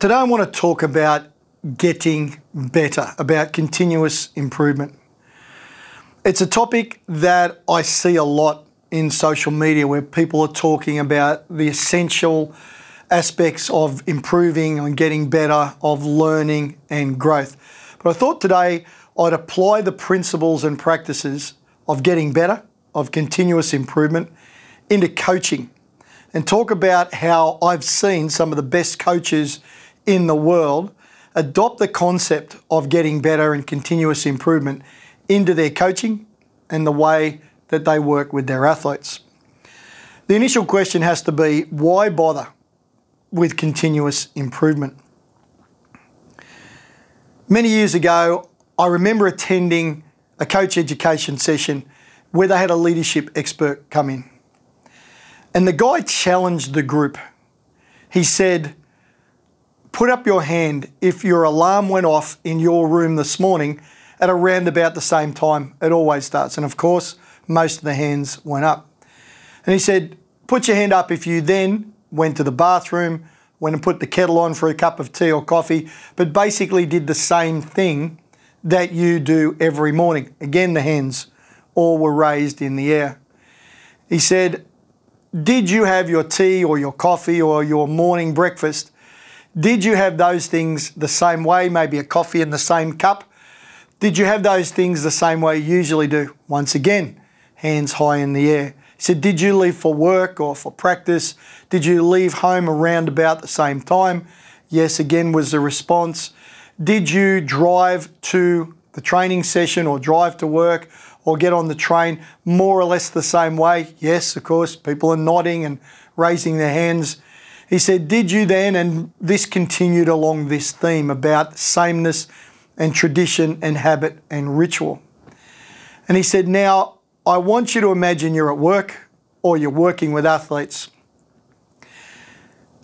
Today I want to talk about getting better, about continuous improvement. It's a topic that I see a lot in social media where people are talking about the essential aspects of improving and getting better, of learning and growth. But I thought today I'd apply the principles and practices of getting better, of continuous improvement, into coaching and talk about how I've seen some of the best coaches in the world adopt the concept of getting better and continuous improvement into their coaching and the way that they work with their athletes. The initial question has to be, why bother with continuous improvement? Many years ago, I remember attending a coach education session where they had a leadership expert come in. And the guy challenged the group. He said, "Put up your hand if your alarm went off in your room this morning at around about the same time it always does." And of course, most of the hands went up. And he said, "Put your hand up if you then went to the bathroom, went and put the kettle on for a cup of tea or coffee, but basically did the same thing that you do every morning." Again, the hands all were raised in the air. He said, "Did you have your tea or your coffee or your morning breakfast? Did you have those things the same way, maybe a coffee in the same cup? Did you have those things the same way you usually do?" Once again, hands high in the air. He said, "Did you leave for work or for practice? Did you leave home around about the same time?" Yes, again was the response. "Did you drive to the training session or drive to work or get on the train more or less the same way?" Yes, of course, people are nodding and raising their hands. He said, "Did you then?" And this continued along this theme about sameness and tradition and habit and ritual. And he said, "Now, I want you to imagine you're at work or you're working with athletes.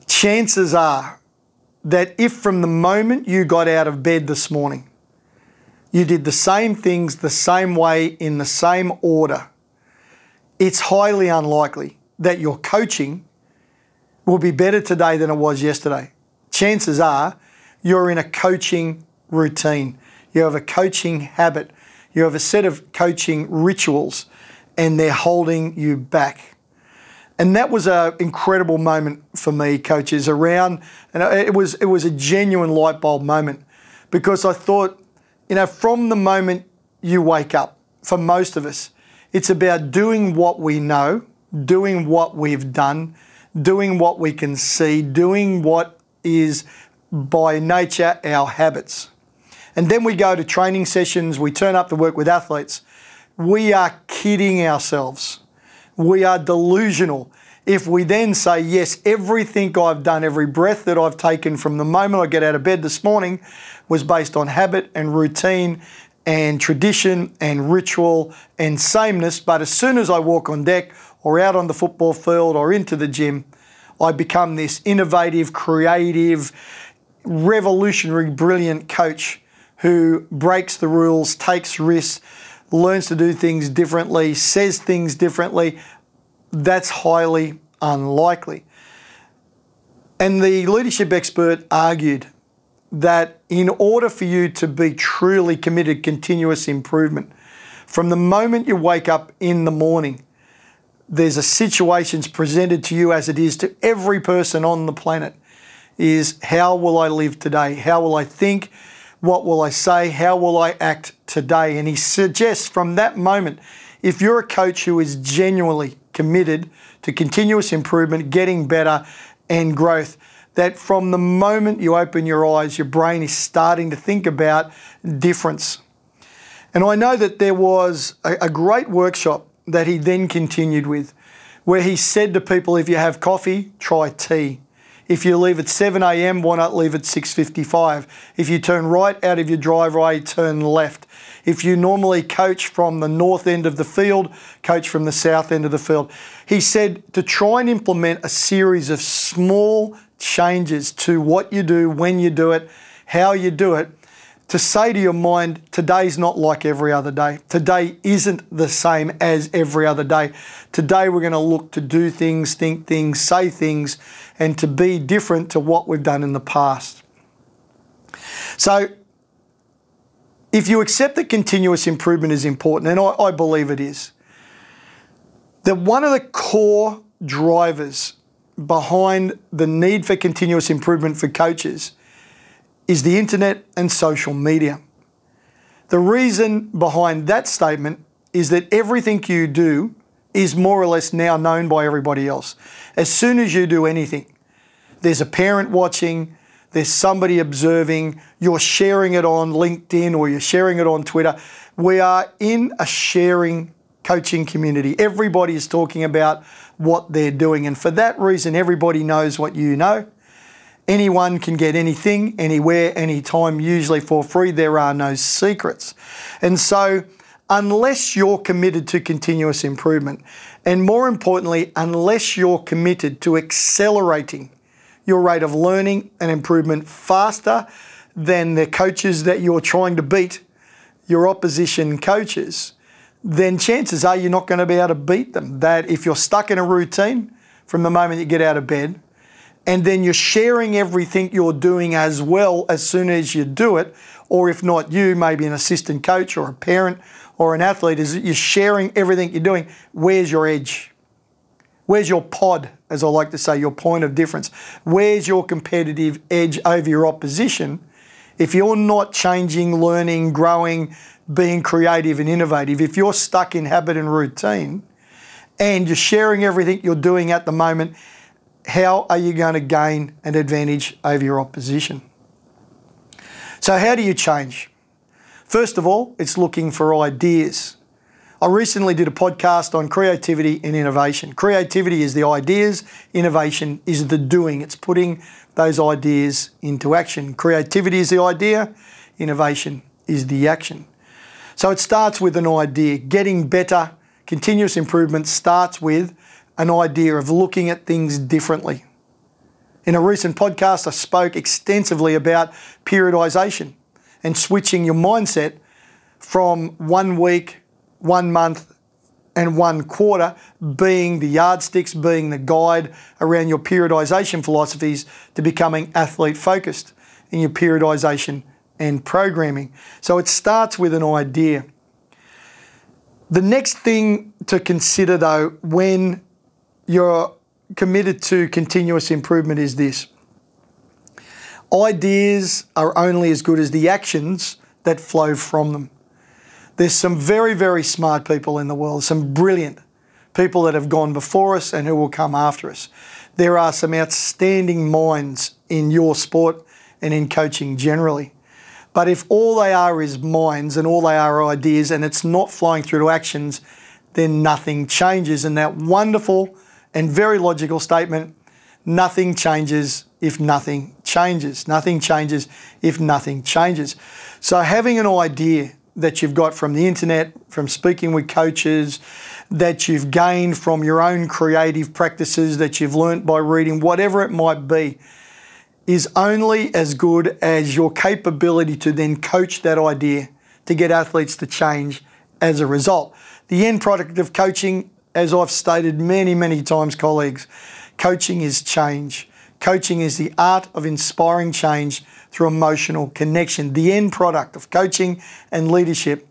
Chances are that if from the moment you got out of bed this morning, you did the same things the same way in the same order, it's highly unlikely that your coaching will be better today than it was yesterday. Chances are you're in a coaching routine. You have a coaching habit. You have a set of coaching rituals and they're holding you back." And that was an incredible moment for me, coaches, around. And it was a genuine light bulb moment because I thought, from the moment you wake up, for most of us, it's about doing what we know, doing what we've done, doing what we can see, doing what is by nature our habits. And then we go to training sessions, we turn up to work with athletes. We are kidding ourselves. We are delusional if we then say, yes, everything I've done, every breath that I've taken from the moment I get out of bed this morning was based on habit and routine and tradition and ritual and sameness. But as soon as I walk on deck or out on the football field or into the gym, I become this innovative, creative, revolutionary, brilliant coach who breaks the rules, takes risks, learns to do things differently, says things differently. That's highly unlikely. And the leadership expert argued that in order for you to be truly committed to continuous improvement, from the moment you wake up in the morning, there's a situation presented to you as it is to every person on the planet, is how will I live today? How will I think? What will I say? How will I act today? And he suggests from that moment, if you're a coach who is genuinely committed to continuous improvement, getting better and growth, that from the moment you open your eyes, your brain is starting to think about difference. And I know that there was a great workshop that he then continued with, where he said to people, if you have coffee, try tea. If you leave at 7 a.m., why not leave at 6:55? If you turn right out of your driveway, turn left. If you normally coach from the north end of the field, coach from the south end of the field. He said to try and implement a series of small changes to what you do, when you do it, how you do it, to say to your mind, today's not like every other day. Today isn't the same as every other day. Today we're going to look to do things, think things, say things, and to be different to what we've done in the past. So if you accept that continuous improvement is important, and I believe it is, that one of the core drivers behind the need for continuous improvement for coaches is the internet and social media. The reason behind that statement is that everything you do is more or less now known by everybody else. As soon as you do anything, there's a parent watching, there's somebody observing, you're sharing it on LinkedIn or you're sharing it on Twitter. We are in a sharing coaching community. Everybody is talking about what they're doing. And for that reason, everybody knows what you know. Anyone can get anything, anywhere, anytime, usually for free. There are no secrets. And so unless you're committed to continuous improvement, and more importantly, unless you're committed to accelerating your rate of learning and improvement faster than the coaches that you're trying to beat, your opposition coaches, then chances are you're not going to be able to beat them. That if you're stuck in a routine from the moment you get out of bed, and then you're sharing everything you're doing as well as soon as you do it, or if not you, maybe an assistant coach or a parent or an athlete, is that you're sharing everything you're doing. Where's your edge? Where's your pod, as I like to say, your point of difference? Where's your competitive edge over your opposition if you're not changing, learning, growing, being creative and innovative? If you're stuck in habit and routine and you're sharing everything you're doing at the moment, how are you going to gain an advantage over your opposition? So how do you change? First of all, it's looking for ideas. I recently did a podcast on creativity and innovation. Creativity is the ideas, innovation is the doing. It's putting those ideas into action. Creativity is the idea, innovation is the action. So it starts with an idea. Getting better, continuous improvement starts with an idea of looking at things differently. In a recent podcast, I spoke extensively about periodization and switching your mindset from 1 week, 1 month, and 1 quarter being the yardsticks, being the guide around your periodization philosophies, to becoming athlete-focused in your periodization and programming. So it starts with an idea. The next thing to consider, though, when you're committed to continuous improvement is this. Ideas are only as good as the actions that flow from them. There's some very, very smart people in the world, some brilliant people that have gone before us and who will come after us. There are some outstanding minds in your sport and in coaching generally. But if all they are is minds and all they are ideas and it's not flowing through to actions, then nothing changes. And that wonderful and very logical statement, nothing changes if nothing changes. Nothing changes if nothing changes. So having an idea that you've got from the internet, from speaking with coaches, that you've gained from your own creative practices, that you've learnt by reading, whatever it might be, is only as good as your capability to then coach that idea to get athletes to change as a result. The end product of coaching, as I've stated many, many times, colleagues, coaching is change. Coaching is the art of inspiring change through emotional connection. The end product of coaching and leadership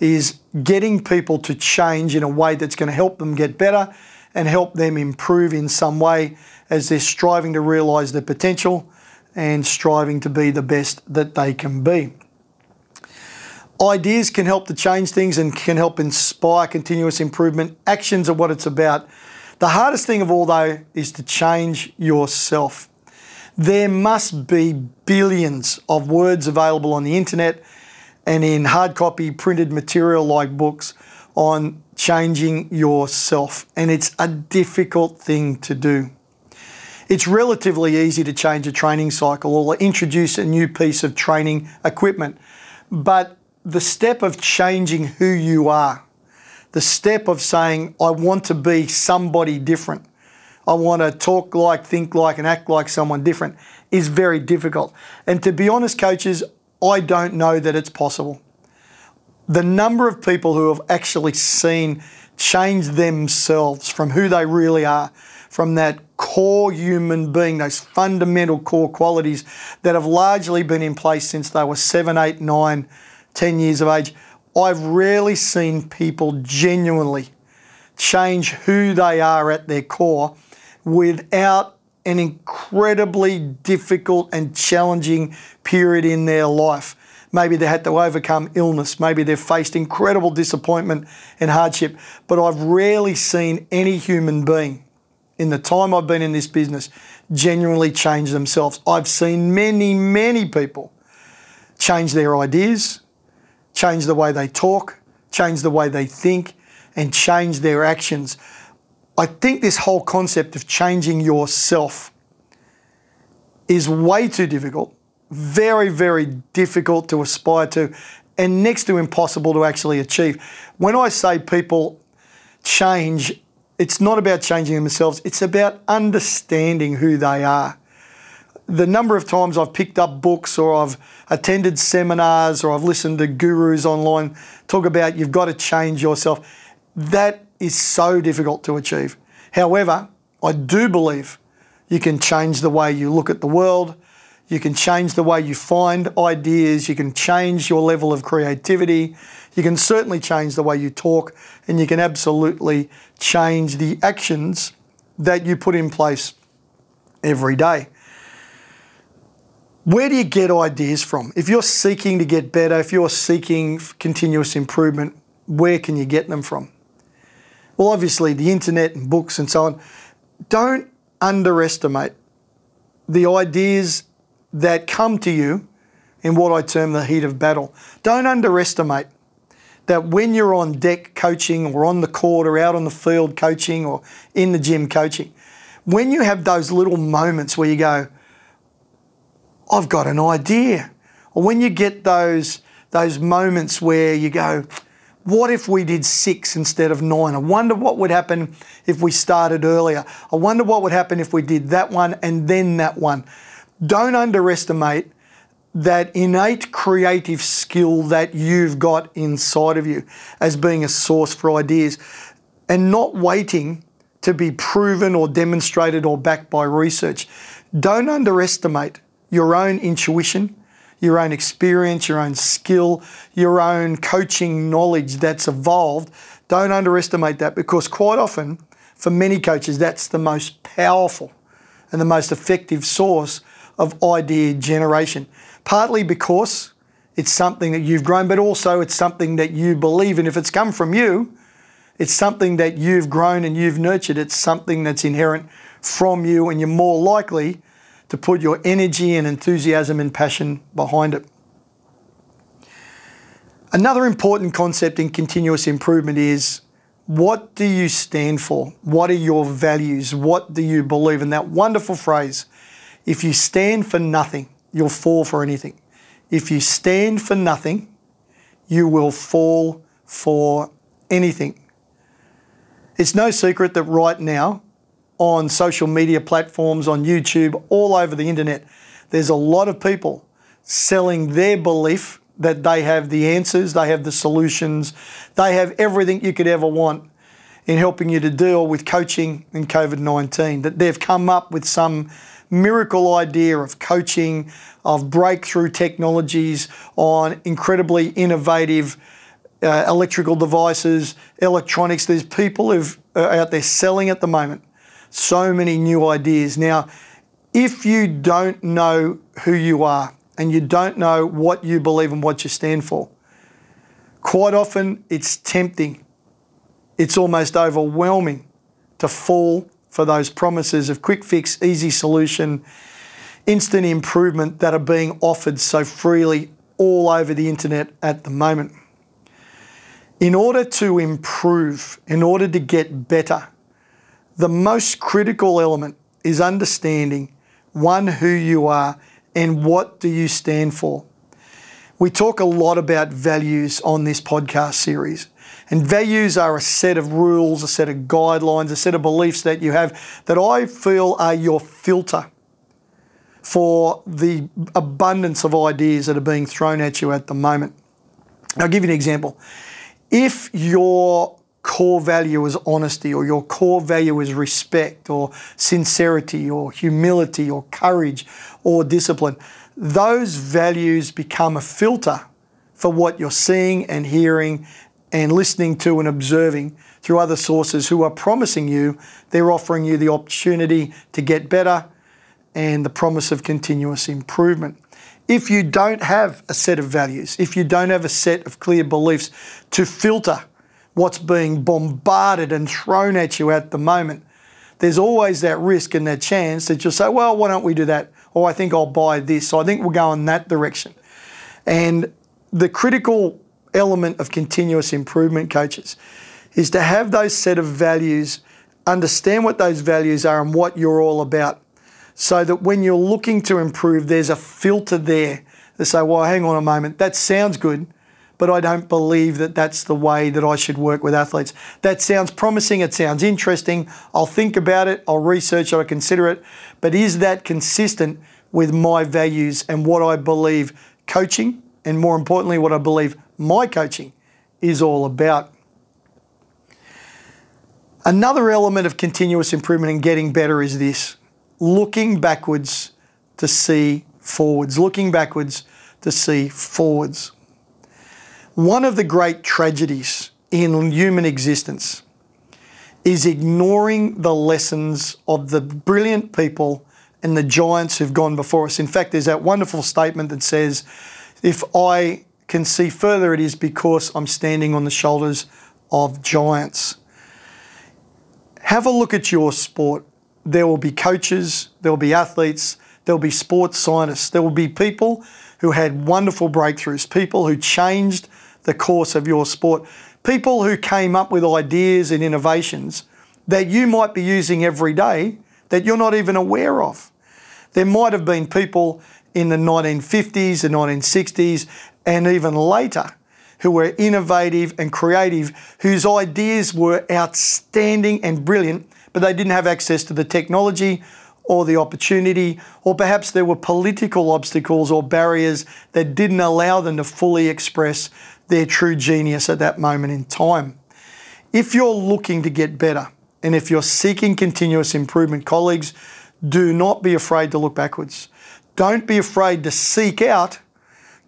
is getting people to change in a way that's going to help them get better and help them improve in some way as they're striving to realise their potential and striving to be the best that they can be. Ideas can help to change things and can help inspire continuous improvement. Actions are what it's about. The hardest thing of all, though, is to change yourself. There must be billions of words available on the internet and in hard copy printed material like books on changing yourself. And it's a difficult thing to do. It's relatively easy to change a training cycle or introduce a new piece of training equipment. But the step of changing who you are, the step of saying, I want to be somebody different, I want to talk like, think like, and act like someone different, is very difficult. And to be honest, coaches, I don't know that it's possible. The number of people who have actually seen change themselves from who they really are, from that core human being, those fundamental core qualities that have largely been in place since they were 7, 8, 9, 10 years of age, I've rarely seen people genuinely change who they are at their core without an incredibly difficult and challenging period in their life. Maybe they had to overcome illness. Maybe they've faced incredible disappointment and hardship. But I've rarely seen any human being in the time I've been in this business genuinely change themselves. I've seen many, many people change their ideas, change the way they talk, change the way they think, and change their actions. I think this whole concept of changing yourself is way too difficult, very, very difficult to aspire to, and next to impossible to actually achieve. When I say people change, it's not about changing themselves, it's about understanding who they are. The number of times I've picked up books or I've attended seminars or I've listened to gurus online talk about you've got to change yourself, that is so difficult to achieve. However, I do believe you can change the way you look at the world, you can change the way you find ideas, you can change your level of creativity, you can certainly change the way you talk, and you can absolutely change the actions that you put in place every day. Where do you get ideas from? If you're seeking to get better, if you're seeking continuous improvement, where can you get them from? Well, obviously, the internet and books and so on. Don't underestimate the ideas that come to you in what I term the heat of battle. Don't underestimate that when you're on deck coaching or on the court or out on the field coaching or in the gym coaching, when you have those little moments where you go, I've got an idea, or when you get those moments where you go, what if we did 6 instead of 9? I wonder what would happen if we started earlier. I wonder what would happen if we did that one and then that one. Don't underestimate that innate creative skill that you've got inside of you as being a source for ideas, and not waiting to be proven or demonstrated or backed by research. Don't underestimate your own intuition, your own experience, your own skill, your own coaching knowledge that's evolved. Don't underestimate that, because quite often, for many coaches, that's the most powerful and the most effective source of idea generation. Partly because it's something that you've grown, but also it's something that you believe in. If it's come from you, it's something that you've grown and you've nurtured. It's something that's inherent from you, and you're more likely to put your energy and enthusiasm and passion behind it. Another important concept in continuous improvement is, what do you stand for? What are your values? What do you believe? And that wonderful phrase, if you stand for nothing, you'll fall for anything. If you stand for nothing, you will fall for anything. It's no secret that right now, on social media platforms, on YouTube, all over the internet, there's a lot of people selling their belief that they have the answers, they have the solutions, they have everything you could ever want in helping you to deal with coaching and COVID-19, that they've come up with some miracle idea of coaching, of breakthrough technologies, on incredibly innovative electrical devices, electronics. There's people who are out there selling at the moment so many new ideas. Now, if you don't know who you are and you don't know what you believe and what you stand for, quite often it's tempting, it's almost overwhelming to fall for those promises of quick fix, easy solution, instant improvement that are being offered so freely all over the internet at the moment. In order to improve, in order to get better, the most critical element is understanding, one, who you are and what do you stand for. We talk a lot about values on this podcast series. And values are a set of rules, a set of guidelines, a set of beliefs that you have that I feel are your filter for the abundance of ideas that are being thrown at you at the moment. I'll give you an example. If your core value is honesty, or your core value is respect, or sincerity, or humility, or courage, or discipline, those values become a filter for what you're seeing and hearing and listening to and observing through other sources who are promising you, they're offering you the opportunity to get better and the promise of continuous improvement. If you don't have a set of values, if you don't have a set of clear beliefs to filter what's being bombarded and thrown at you at the moment, there's always that risk and that chance that you'll say, well, why don't we do that? Or I think I'll buy this. So I think we'll go in that direction. And the critical element of continuous improvement coaches is to have those set of values, understand what those values are and what you're all about, so that when you're looking to improve, there's a filter there to say, well, hang on a moment, that sounds good, but I don't believe that that's the way that I should work with athletes. That sounds promising, it sounds interesting, I'll think about it, I'll research it, I'll consider it, but is that consistent with my values and what I believe coaching, and more importantly, what I believe my coaching is all about? Another element of continuous improvement and getting better is this: looking backwards to see forwards, looking backwards to see forwards. One of the great tragedies in human existence is ignoring the lessons of the brilliant people and the giants who've gone before us. In fact, there's that wonderful statement that says, if I can see further, it is because I'm standing on the shoulders of giants. Have a look at your sport. There will be coaches, there will be athletes, there will be sports scientists, there will be people who had wonderful breakthroughs, people who changed the course of your sport, people who came up with ideas and innovations that you might be using every day that you're not even aware of. There might have been people in the 1950s, the 1960s, and even later, who were innovative and creative, whose ideas were outstanding and brilliant, but they didn't have access to the technology or the opportunity, or perhaps there were political obstacles or barriers that didn't allow them to fully express their true genius at that moment in time. If you're looking to get better, and if you're seeking continuous improvement, colleagues, do not be afraid to look backwards. Don't be afraid to seek out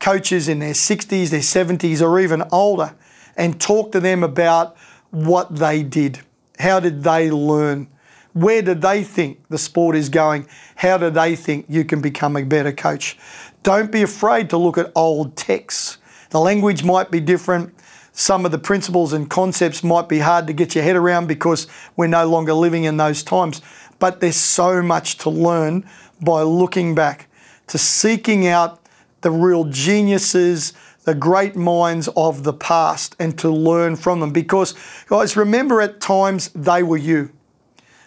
coaches in their 60s, their 70s, or even older, and talk to them about what they did. How did they learn? Where do they think the sport is going? How do they think you can become a better coach? Don't be afraid to look at old texts. The language might be different. Some of the principles and concepts might be hard to get your head around because we're no longer living in those times. But there's so much to learn by looking back, to seeking out the real geniuses, the great minds of the past, and to learn from them. Because, guys, remember, at times they were you.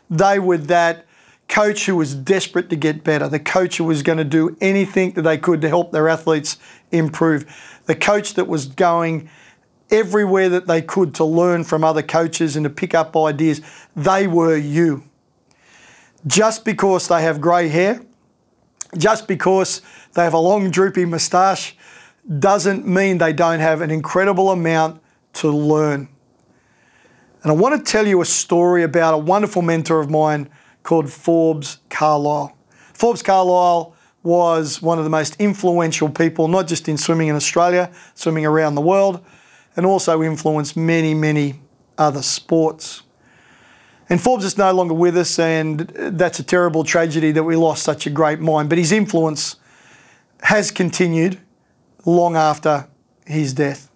They were that coach who was desperate to get better, the coach who was going to do anything that they could to help their athletes improve, the coach that was going everywhere that they could to learn from other coaches and to pick up ideas. They were you. Just because they have grey hair, just because they have a long droopy moustache, doesn't mean they don't have an incredible amount to learn. And I want to tell you a story about a wonderful mentor of mine called Forbes Carlisle. Forbes Carlisle was one of the most influential people, not just in swimming in Australia, swimming around the world, and also influenced many, many other sports. And Forbes is no longer with us, and that's a terrible tragedy that we lost such a great mind. But his influence has continued long after his death.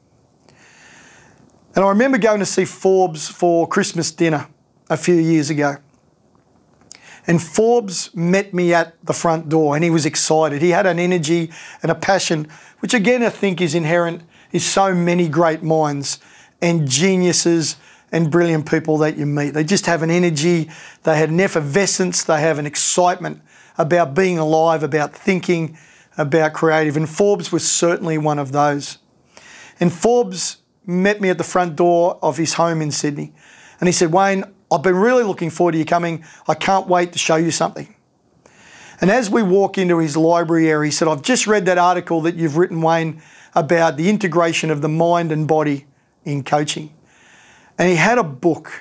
And I remember going to see Forbes for Christmas dinner a few years ago. And Forbes met me at the front door, and he was excited. He had an energy and a passion, which again I think is inherent in so many great minds and geniuses and brilliant people that you meet. They just have an energy, they have an effervescence, they have an excitement about being alive, about thinking, about creative. And Forbes was certainly one of those. And Forbes met me at the front door of his home in Sydney. And he said, "Wayne, I've been really looking forward to you coming. I can't wait to show you something." And as we walk into his library area, he said, "I've just read that article that you've written, Wayne, about the integration of the mind and body in coaching." And he had a book.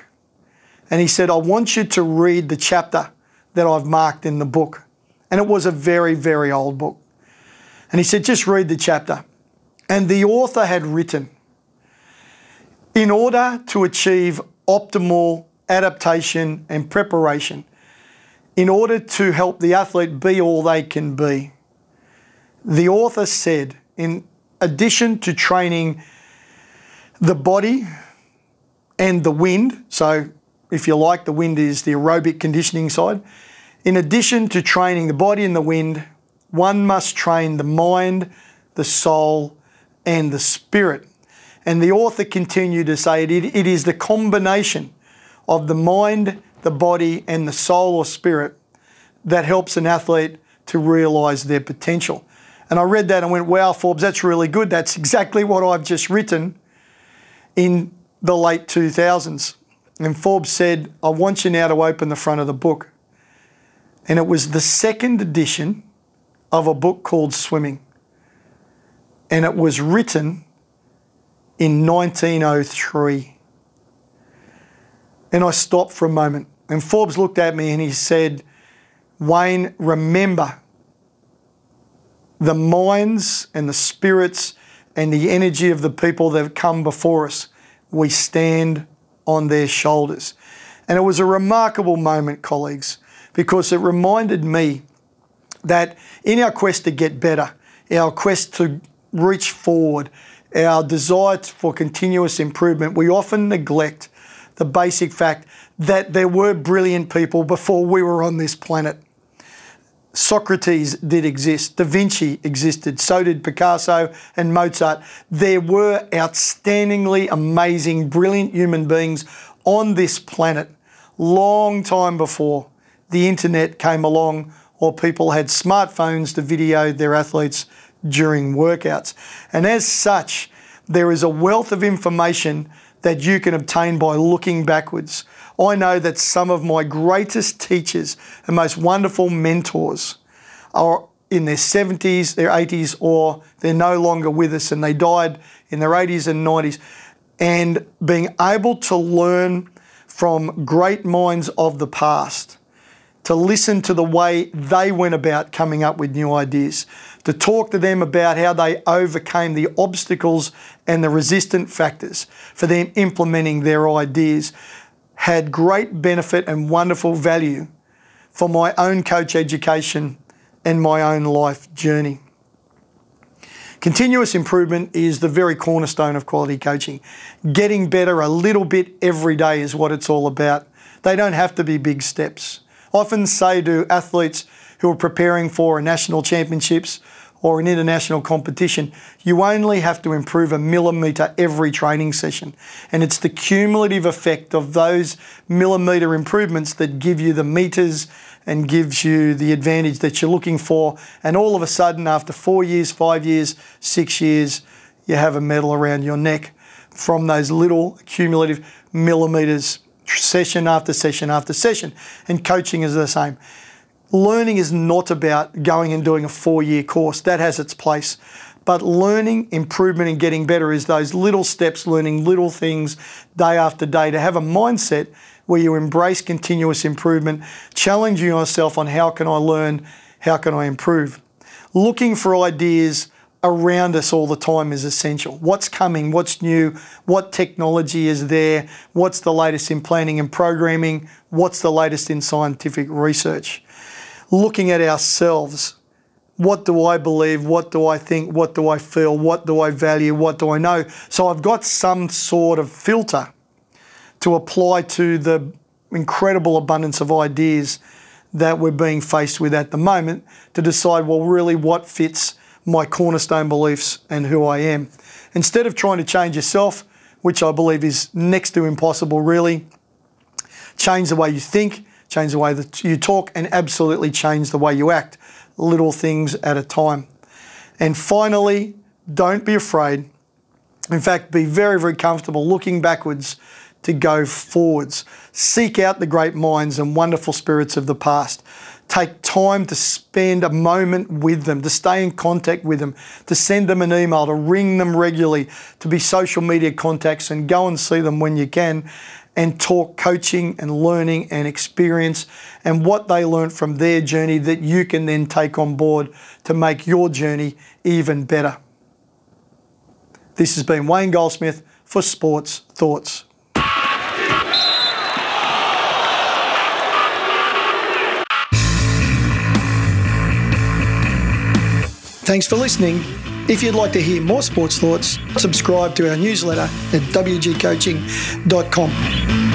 And he said, "I want you to read the chapter that I've marked in the book." And it was a very, very old book. And he said, "Just read the chapter." And the author had written, "In order to achieve optimal adaptation and preparation, in order to help the athlete be all they can be," the author said, "in addition to training the body and the wind," so if you like, the wind is the aerobic conditioning side, "in addition to training the body and the wind, one must train the mind, the soul, and the spirit." And the author continued to say, it is the combination of the mind, the body, and the soul or spirit that helps an athlete to realise their potential. And I read that and went, wow, Forbes, that's really good. That's exactly what I've just written in the late 2000s. And Forbes said, "I want you now to open the front of the book." And it was the second edition of a book called Swimming. And it was written in 1903. And I stopped for a moment. And Forbes looked at me and he said, "Wayne, remember, the minds and the spirits and the energy of the people that have come before us, we stand on their shoulders." And it was a remarkable moment, colleagues, because it reminded me that in our quest to get better, our quest to reach forward, our desire for continuous improvement, we often neglect the basic fact that there were brilliant people before we were on this planet. Socrates did exist, Da Vinci existed, so did Picasso and Mozart. There were outstandingly amazing, brilliant human beings on this planet long time before the internet came along or people had smartphones to video their athletes during workouts. And as such, there is a wealth of information that you can obtain by looking backwards. I know that some of my greatest teachers and most wonderful mentors are in their 70s, their 80s, or they're no longer with us and they died in their 80s and 90s. And being able to learn from great minds of the past, to listen to the way they went about coming up with new ideas, to talk to them about how they overcame the obstacles and the resistant factors for them implementing their ideas, had great benefit and wonderful value for my own coach education and my own life journey. Continuous improvement is the very cornerstone of quality coaching. Getting better a little bit every day is what it's all about. They don't have to be big steps. Often say to athletes who are preparing for a national championships or an international competition, you only have to improve a millimetre every training session. And it's the cumulative effect of those millimetre improvements that give you the metres and gives you the advantage that you're looking for. And all of a sudden, after 4 years, 5 years, 6 years, you have a medal around your neck from those little cumulative millimetres, session after session after session. And coaching is the same. Learning is not about going and doing a 4-year course. That has its place. But learning, improvement and getting better is those little steps, learning little things day after day, to have a mindset where you embrace continuous improvement, challenging yourself on how can I learn, how can I improve. Looking for ideas around us all the time is essential. What's coming, what's new, what technology is there, what's the latest in planning and programming, what's the latest in scientific research. Looking at ourselves, what do I believe, what do I think, what do I feel, what do I value, what do I know? So I've got some sort of filter to apply to the incredible abundance of ideas that we're being faced with at the moment to decide, well, really what fits my cornerstone beliefs and who I am. Instead of trying to change yourself, which I believe is next to impossible, really. Change the way you think, change the way that you talk, and absolutely change the way you act, little things at a time. And finally, don't be afraid. In fact, be very, very comfortable looking backwards to go forwards. Seek out the great minds and wonderful spirits of the past. Take time to spend a moment with them, to stay in contact with them, to send them an email, to ring them regularly, to be social media contacts, and go and see them when you can, and talk coaching and learning and experience and what they learned from their journey that you can then take on board to make your journey even better. This has been Wayne Goldsmith for Sports Thoughts. Thanks for listening. If you'd like to hear more Sports Thoughts, subscribe to our newsletter at wgcoaching.com.